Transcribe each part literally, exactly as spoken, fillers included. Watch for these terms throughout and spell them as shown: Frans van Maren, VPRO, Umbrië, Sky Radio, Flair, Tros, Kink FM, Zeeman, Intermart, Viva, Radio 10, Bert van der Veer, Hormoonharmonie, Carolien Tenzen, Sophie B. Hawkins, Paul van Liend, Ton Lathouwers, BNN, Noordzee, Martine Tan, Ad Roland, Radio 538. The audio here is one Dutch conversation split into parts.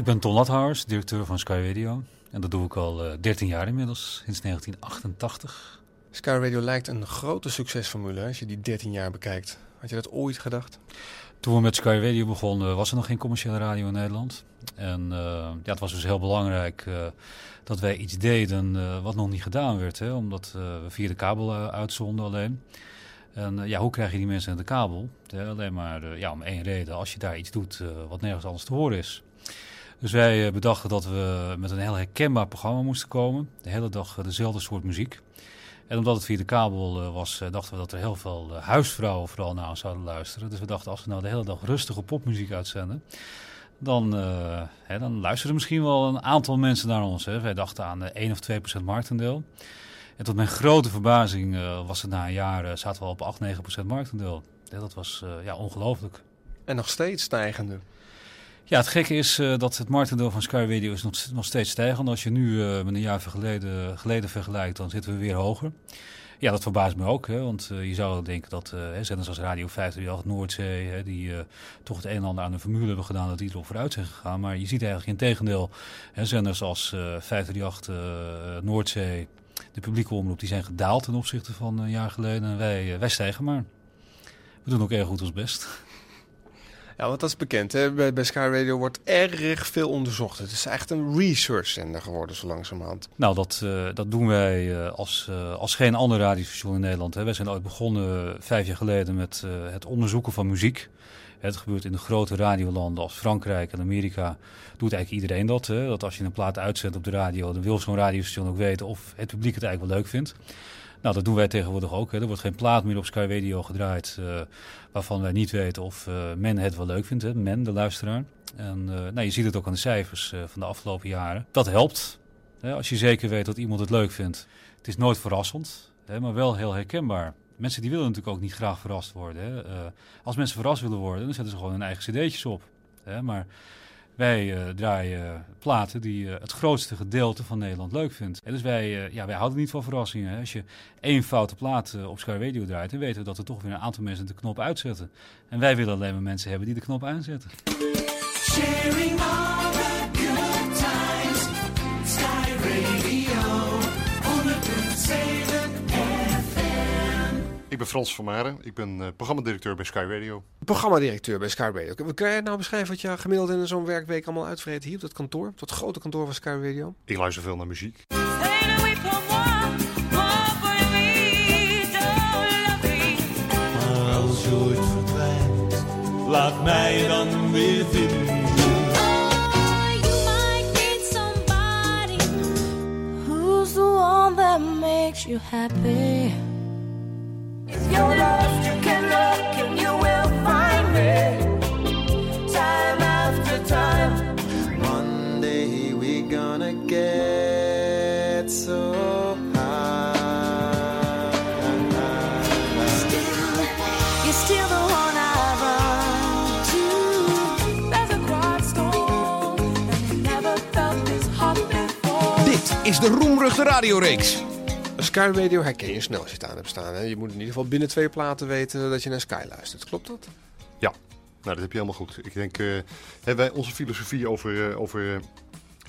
ik ben Ton Lathouwers, directeur van Sky Radio. En dat doe ik al uh, dertien jaar inmiddels, sinds negentien achtentachtig. Sky Radio lijkt een grote succesformule als je die dertien jaar bekijkt. Had je dat ooit gedacht? Toen we met Sky Radio begonnen was er nog geen commerciële radio in Nederland. En uh, ja, het was dus heel belangrijk uh, dat wij iets deden uh, wat nog niet gedaan werd. Hè? Omdat uh, we via de kabel uh, uitzonden alleen. En uh, ja, hoe krijg je die mensen in de kabel? Hè? Alleen maar uh, ja, om één reden, als je daar iets doet uh, wat nergens anders te horen is. Dus wij uh, bedachten dat we met een heel herkenbaar programma moesten komen. De hele dag uh, dezelfde soort muziek. En omdat het via de kabel uh, was, uh, dachten we dat er heel veel uh, huisvrouwen vooral naar ons zouden luisteren. Dus we dachten, als we nou de hele dag rustige popmuziek uitzenden, dan, uh, hè, dan luisteren misschien wel een aantal mensen naar ons. Hè. Wij dachten aan uh, één of twee procent marktendeel. En tot mijn grote verbazing uh, was het na een jaar, uh, zaten we al op acht, negen procent marktendeel. Ja, dat was uh, ja, ongelooflijk. En nog steeds stijgende. Ja, het gekke is uh, dat het marktendeel van Sky Radio is nog, nog steeds stijgend. Als je nu uh, met een jaar geleden, geleden vergelijkt, dan zitten we weer hoger. Ja, dat verbaast me ook. Hè, want uh, je zou denken dat uh, zenders als Radio vijf drie acht, Noordzee, hè, die uh, toch het een en ander aan de formule hebben gedaan, dat die erop vooruit zijn gegaan. Maar je ziet eigenlijk in tegendeel, hè, zenders als uh, vijf drie acht, uh, Noordzee, de publieke omroep, die zijn gedaald ten opzichte van een jaar geleden. En wij, uh, wij stijgen maar. We doen ook erg goed ons best. Ja, want dat is bekend. Hè? Bij, bij Sky Radio wordt erg veel onderzocht. Het is echt een research-zender geworden zo langzamerhand. Nou, dat, uh, dat doen wij uh, als, uh, als geen ander radiostation in Nederland. Hè? Wij zijn ooit begonnen vijf jaar geleden met uh, het onderzoeken van muziek. Het gebeurt in de grote radiolanden als Frankrijk en Amerika. Doet eigenlijk iedereen dat. Hè? Dat als je een plaat uitzendt op de radio, dan wil zo'n radiostation ook weten of het publiek het eigenlijk wel leuk vindt. Nou, dat doen wij tegenwoordig ook. Hè. Er wordt geen plaat meer op Sky Radio gedraaid uh, waarvan wij niet weten of uh, men het wel leuk vindt. Hè. Men, de luisteraar. En uh, nou, je ziet het ook aan de cijfers uh, van de afgelopen jaren. Dat helpt, hè, als je zeker weet dat iemand het leuk vindt. Het is nooit verrassend, hè, maar wel heel herkenbaar. Mensen die willen natuurlijk ook niet graag verrast worden. Hè. Uh, als mensen verrast willen worden, dan zetten ze gewoon hun eigen cd'tjes op. Hè. Maar wij uh, draaien platen die uh, het grootste gedeelte van Nederland leuk vindt. En dus wij, uh, ja, wij houden niet van verrassingen. Hè. Als je één foute plaat uh, op Sky Radio draait, dan weten we dat er toch weer een aantal mensen de knop uitzetten. En wij willen alleen maar mensen hebben die de knop aanzetten. Ik ben Frans van Maren, ik ben uh, programmadirecteur bij Sky Radio. Programmadirecteur bij Sky Radio. Kun jij nou beschrijven wat je gemiddeld in zo'n werkweek allemaal uitvreet hier op dat kantoor? Op dat grote kantoor van Sky Radio? Ik luister veel naar muziek. Als je ooit verdwijnt, laat mij dan weer vinden. Who's the one that makes you happy? You're lost, you can look and you will find me, time after time. One day we're gonna get so high. Still, you're still the one I run to. There's a quiet storm that never felt this hot before. Dit is de roemruchte radioreeks. Sky Radio herken je snel als je het aan hebt staan. Hè? Je moet in ieder geval binnen twee platen weten dat je naar Sky luistert. Klopt dat? Ja, nou, dat heb je helemaal goed. Ik denk, uh, hebben wij onze filosofie over, uh, over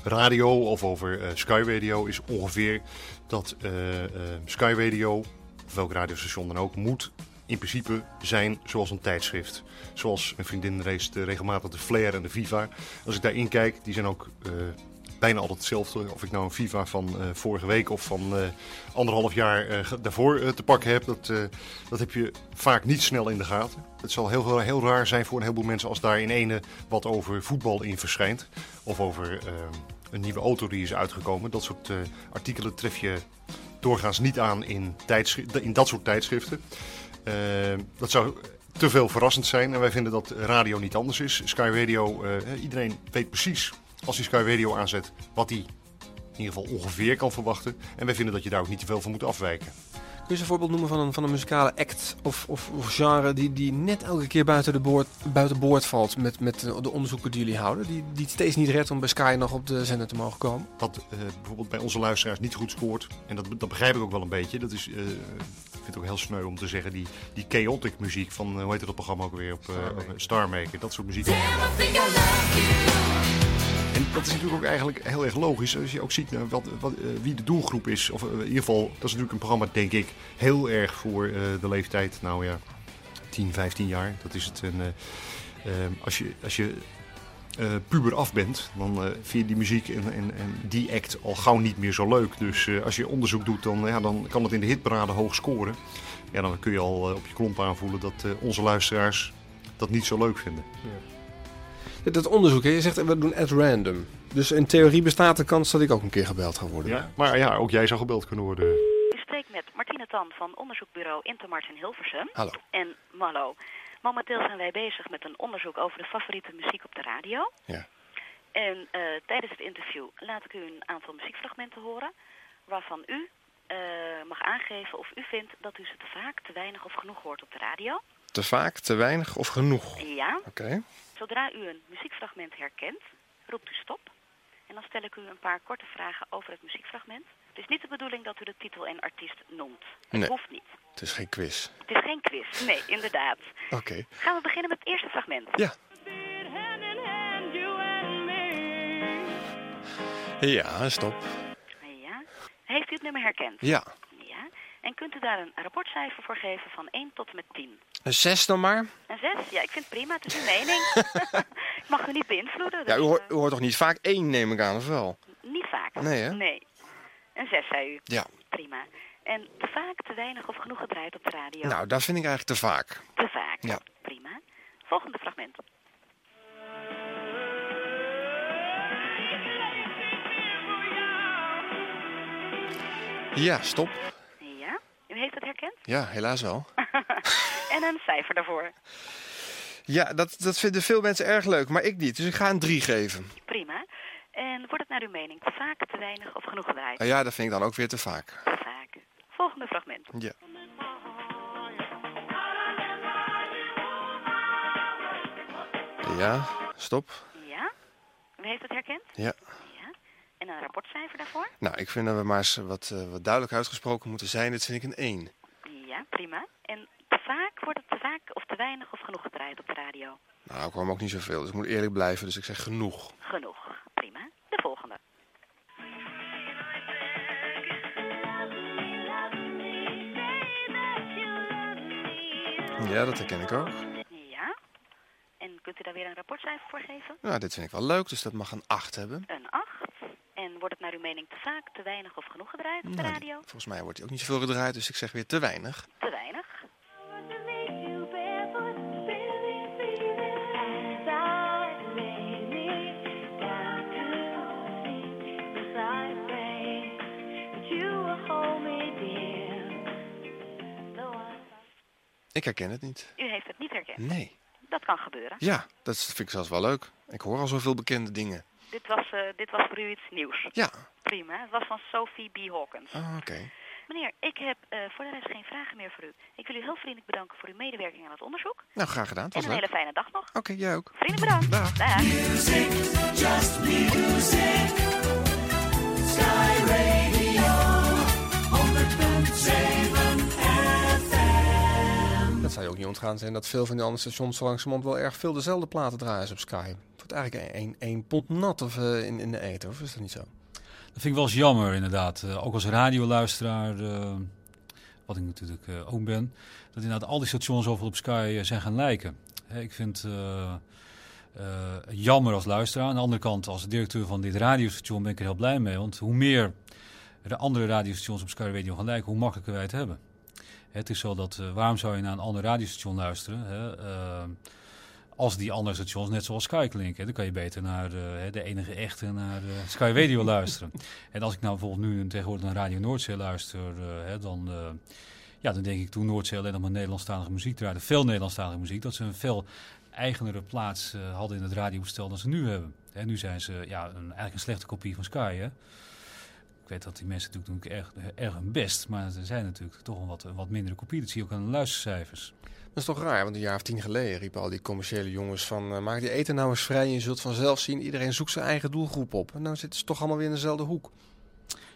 radio of over uh, Sky Radio is ongeveer dat uh, uh, Sky Radio, of welk radiostation dan ook, moet in principe zijn zoals een tijdschrift. Zoals mijn vriendin leest uh, regelmatig de Flair en de Viva. Als ik daarin kijk, die zijn ook... Uh, bijna altijd hetzelfde. Of ik nou een Viva van uh, vorige week of van uh, anderhalf jaar uh, daarvoor uh, te pakken heb, dat, uh, dat heb je vaak niet snel in de gaten. Het zal heel, heel raar zijn voor een heleboel mensen als daar in ene wat over voetbal in verschijnt. Of over uh, een nieuwe auto die is uitgekomen. Dat soort uh, artikelen tref je doorgaans niet aan in, tijdschri- in dat soort tijdschriften. Uh, dat zou... te veel verrassend zijn en wij vinden dat radio niet anders is. Sky Radio, uh, iedereen weet precies als hij Sky Radio aanzet wat hij in ieder geval ongeveer kan verwachten. En wij vinden dat je daar ook niet te veel van moet afwijken. Kun je eens een voorbeeld noemen van een, van een muzikale act of, of, of genre die, die net elke keer buiten de boord, buiten boord valt met, met de onderzoeken die jullie houden? Die, die het steeds niet redt om bij Sky nog op de zender te mogen komen? Dat uh, bijvoorbeeld bij onze luisteraars niet goed scoort. En dat, dat begrijp ik ook wel een beetje. Dat is... Uh, Ik vind het ook heel sneu om te zeggen, die, die chaotic muziek van, hoe heet dat programma ook weer, op Star Maker, uh, dat soort muziek. Damn, En dat is natuurlijk ook eigenlijk heel erg logisch. Als je ook ziet naar wat, wat, wie de doelgroep is. Of in ieder geval, dat is natuurlijk een programma, denk ik, heel erg voor uh, de leeftijd. Nou ja, tien, vijftien jaar. Dat is het. En, uh, uh, als je, als je uh, puber af bent, dan uh, vind je die muziek en, en, en die act al gauw niet meer zo leuk. Dus uh, als je onderzoek doet, dan, ja, dan kan het in de hitparade hoog scoren. Ja, dan kun je al uh, op je klomp aanvoelen dat uh, onze luisteraars dat niet zo leuk vinden. Ja. Dat onderzoek, hè? Je zegt we doen at random. Dus in theorie bestaat de kans dat ik ook een keer gebeld ga worden. Ja, maar ja, ook jij zou gebeld kunnen worden. U spreekt met Martine Tan van onderzoekbureau Intermart in Hilversum. Hallo. En hallo. Momenteel zijn wij bezig met een onderzoek over de favoriete muziek op de radio. Ja. En uh, tijdens het interview laat ik u een aantal muziekfragmenten horen, waarvan u uh, mag aangeven of u vindt dat u ze te vaak, te weinig of genoeg hoort op de radio. Te vaak, te weinig of genoeg? Ja. Oké. Okay. Zodra u een muziekfragment herkent, roept u stop. En dan stel ik u een paar korte vragen over het muziekfragment. Het is niet de bedoeling dat u de titel en artiest noemt. Het nee, hoeft niet. Het is geen quiz. Het is geen quiz, nee, inderdaad. Oké. Okay. Gaan we beginnen met het eerste fragment. Ja. Ja, stop. Ja. Heeft u het nummer herkend? Ja. Ja. En kunt u daar een rapportcijfer voor geven van één tot en met tien? Een zes dan maar? Een zes? Ja, ik vind het prima. Het is uw mening. Ik mag u niet beïnvloeden. Dus... Ja, u hoort, u hoort toch niet vaak één, neem ik aan, of wel? Niet vaak. Nee, hè? Nee. Een zes, zei u. Ja. Prima. En te vaak, te weinig of genoeg gedraaid op de radio? Nou, dat vind ik eigenlijk te vaak. Te vaak? Ja. Prima. Volgende fragment. Ja, stop. Ja? U heeft het herkend? Ja, helaas wel. En een cijfer daarvoor. Ja, dat, dat vinden veel mensen erg leuk, maar ik niet. Dus ik ga een drie geven. Prima. En wordt het naar uw mening te vaak, te weinig of genoeg gedraaid? Nou ja, dat vind ik dan ook weer te vaak. Te vaak. Volgende fragment. Ja. Ja, stop. Ja? U heeft het herkend? Ja. Ja. En een rapportcijfer daarvoor? Nou, ik vind dat we maar eens wat, uh, wat duidelijk uitgesproken moeten zijn. Dat vind ik een één. Ja, prima. En te vaak, wordt het te vaak of te weinig of genoeg gedraaid op de radio? Nou, ik kwam ook niet zoveel, dus ik moet eerlijk blijven, dus ik zeg genoeg. Genoeg, prima. De volgende. Ja, dat herken ik ook. Ja. En kunt u daar weer een rapportcijfer voor geven? Nou, dit vind ik wel leuk, dus dat mag een acht hebben. Een acht? En wordt het naar uw mening te vaak, te weinig of genoeg gedraaid op de nou, radio? Volgens mij wordt hij ook niet zoveel gedraaid, dus ik zeg weer te weinig. Te weinig. Ik herken het niet. U heeft het niet herkend? Nee. Dat kan gebeuren. Ja, dat vind ik zelfs wel leuk. Ik hoor al zoveel bekende dingen. Dit was, uh, dit was voor u iets nieuws. Ja. Prima. Het was van Sophie B. Hawkins. Ah, oké. Okay. Meneer, ik heb uh, voor de rest geen vragen meer voor u. Ik wil u heel vriendelijk bedanken voor uw medewerking aan het onderzoek. Nou, graag gedaan. En een leuk. Hele fijne dag nog. Oké, okay, jij ook. Vriendelijk bedankt. Dag. Dag. Music, just music. Sky Radio, honderd punt zeven F M. Dat zou je ook niet ontgaan zijn dat veel van die andere stations zo langzamerhand wel erg veel dezelfde platen draaien als op Sky. Het wordt eigenlijk één pot nat of, uh, in, in de eten, of is dat niet zo? Dat vind ik wel eens jammer, inderdaad. Uh, ook als radioluisteraar, uh, wat ik natuurlijk uh, ook ben, dat inderdaad al die stations overal op Sky uh, zijn gaan lijken. Hey, ik vind het uh, uh, jammer als luisteraar. Aan de andere kant, als directeur van dit radiostation ben ik er heel blij mee. Want hoe meer de andere radiostations op Sky Radio gaan lijken, hoe makkelijker wij het hebben. Het is zo dat, uh, waarom zou je naar een ander radiostation luisteren? Hè? Uh, Als die andere stations net zoals Sky klinken, dan kan je beter naar de, de enige echte, naar Sky Radio luisteren. En als ik nou bijvoorbeeld nu tegenwoordig naar Radio Noordzee luister, dan, ja, dan denk ik toen Noordzee alleen nog maar Nederlandstalige muziek draaide. Veel Nederlandstalige muziek, dat ze een veel eigenere plaats hadden in het radioestel dan ze nu hebben. En nu zijn ze ja, een, eigenlijk een slechte kopie van Sky, hè? Ik weet dat die mensen natuurlijk doen erg, erg hun best, maar ze zijn natuurlijk toch een wat, een wat mindere kopie. Dat zie je ook aan de luistercijfers. Dat is toch raar, want een jaar of tien geleden riepen al die commerciële jongens van... Uh, maak die eten nou eens vrij en je zult vanzelf zien, iedereen zoekt zijn eigen doelgroep op. En nou zitten ze toch allemaal weer in dezelfde hoek.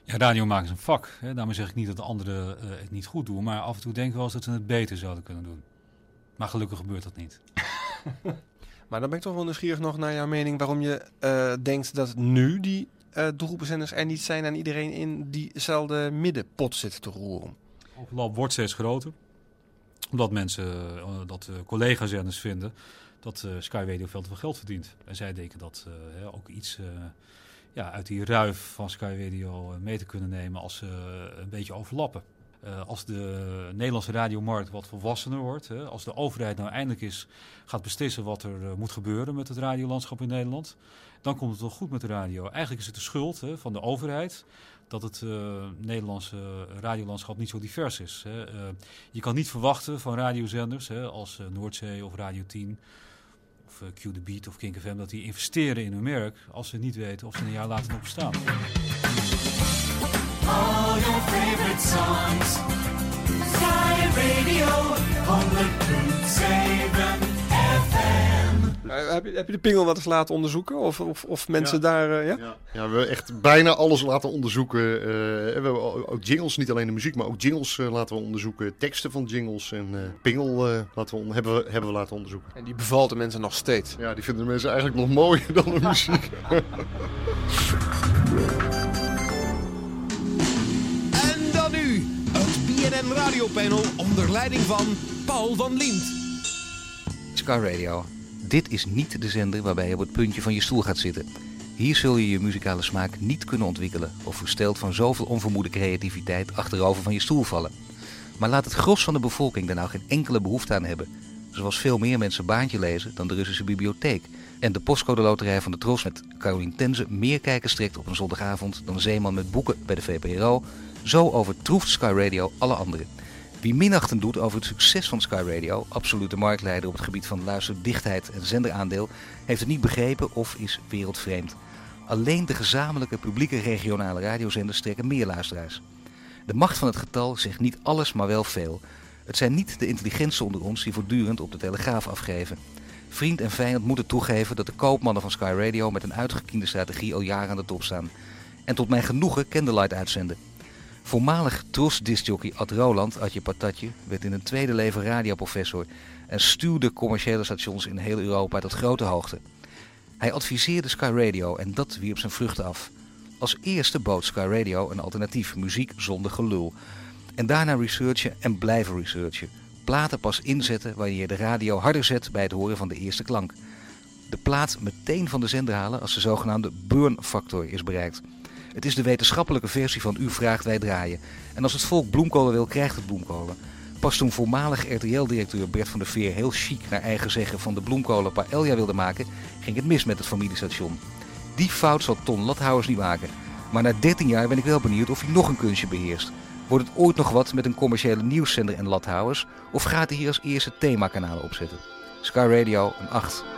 Ja, radio maken is een vak. Hè. Daarmee zeg ik niet dat de anderen uh, het niet goed doen, maar af en toe denken we wel eens dat ze het beter zouden kunnen doen. Maar gelukkig gebeurt dat niet. Maar dan ben ik toch wel nieuwsgierig nog naar jouw mening waarom je uh, denkt dat nu die uh, doelgroepenzenders er niet zijn en iedereen in diezelfde middenpot zit te roeren. Overlap wordt steeds groter. Omdat mensen, uh, dat uh, collega-zenders vinden dat uh, Sky Radio veel te veel geld verdient. En zij denken dat uh, ook iets uh, ja, uit die ruif van Sky Radio mee te kunnen nemen als ze uh, een beetje overlappen. Uh, als de Nederlandse radiomarkt wat volwassener wordt, hè, als de overheid nou eindelijk is gaat beslissen wat er uh, moet gebeuren met het radiolandschap in Nederland, dan komt het wel goed met de radio. Eigenlijk is het de schuld hè, van de overheid dat het uh, Nederlandse radiolandschap niet zo divers is. Hè. Uh, je kan niet verwachten van radiozenders hè, als uh, Noordzee of Radio tien of uh, Q The Beat of Kink F M dat die investeren in hun merk als ze niet weten of ze een jaar later nog bestaan. All your favorite songs. Sky Radio honderd punt zeven F M. Uh, heb, je, heb je de pingel wat eens laten onderzoeken? Of, of, of mensen ja. daar... Uh, ja? Ja. ja, we hebben echt bijna alles laten onderzoeken. Uh, we hebben ook jingles, niet alleen de muziek, maar ook jingles uh, laten we onderzoeken. Teksten van jingles en uh, pingel uh, laten we on- hebben, we, hebben we laten onderzoeken. En die bevalt de mensen nog steeds. Ja, die vinden de mensen eigenlijk nog mooier dan de muziek. B N N radiopanel onder leiding van Paul van Liend. Sky Radio. Dit is niet de zender waarbij je op het puntje van je stoel gaat zitten. Hier zul je je muzikale smaak niet kunnen ontwikkelen of versteld van zoveel onvermoede creativiteit achterover van je stoel vallen. Maar laat het gros van de bevolking daar nou geen enkele behoefte aan hebben. Zoals veel meer mensen baantje lezen dan de Russische bibliotheek. En de postcode loterij van de Tros met Carolien Tenzen meer kijkers trekt op een zondagavond dan Zeeman met boeken bij de V P R O. Zo overtroeft Sky Radio alle anderen. Wie minachtend doet over het succes van Sky Radio, absolute marktleider op het gebied van luisterdichtheid en zenderaandeel, heeft het niet begrepen of is wereldvreemd. Alleen de gezamenlijke publieke regionale radiozenders trekken meer luisteraars. De macht van het getal zegt niet alles, maar wel veel. Het zijn niet de intelligentsten onder ons die voortdurend op de Telegraaf afgeven. Vriend en vijand moeten toegeven dat de koopmannen van Sky Radio met een uitgekiende strategie al jaren aan de top staan. En tot mijn genoegen Candlelight uitzenden. Voormalig Tros-discjockey Ad Roland, Adje Patatje, werd in een tweede leven radioprofessor en stuwde commerciële stations in heel Europa tot grote hoogte. Hij adviseerde Sky Radio en dat wierp zijn vruchten af. Als eerste bood Sky Radio een alternatief, muziek zonder gelul. En daarna researchen en blijven researchen. Platen pas inzetten wanneer je de radio harder zet bij het horen van de eerste klank. De plaat meteen van de zender halen als de zogenaamde burn-factor is bereikt. Het is de wetenschappelijke versie van U vraagt, wij draaien. En als het volk bloemkolen wil, krijgt het bloemkolen. Pas toen voormalig R T L-directeur Bert van der Veer heel chic naar eigen zeggen van de bloemkolen paella wilde maken, ging het mis met het familiestation. Die fout zal Ton Lathouwers niet maken. Maar na dertien jaar ben ik wel benieuwd of hij nog een kunstje beheerst. Wordt het ooit nog wat met een commerciële nieuwszender en Lathouwers? Of gaat hij hier als eerste themakanalen opzetten? Sky Radio, een acht.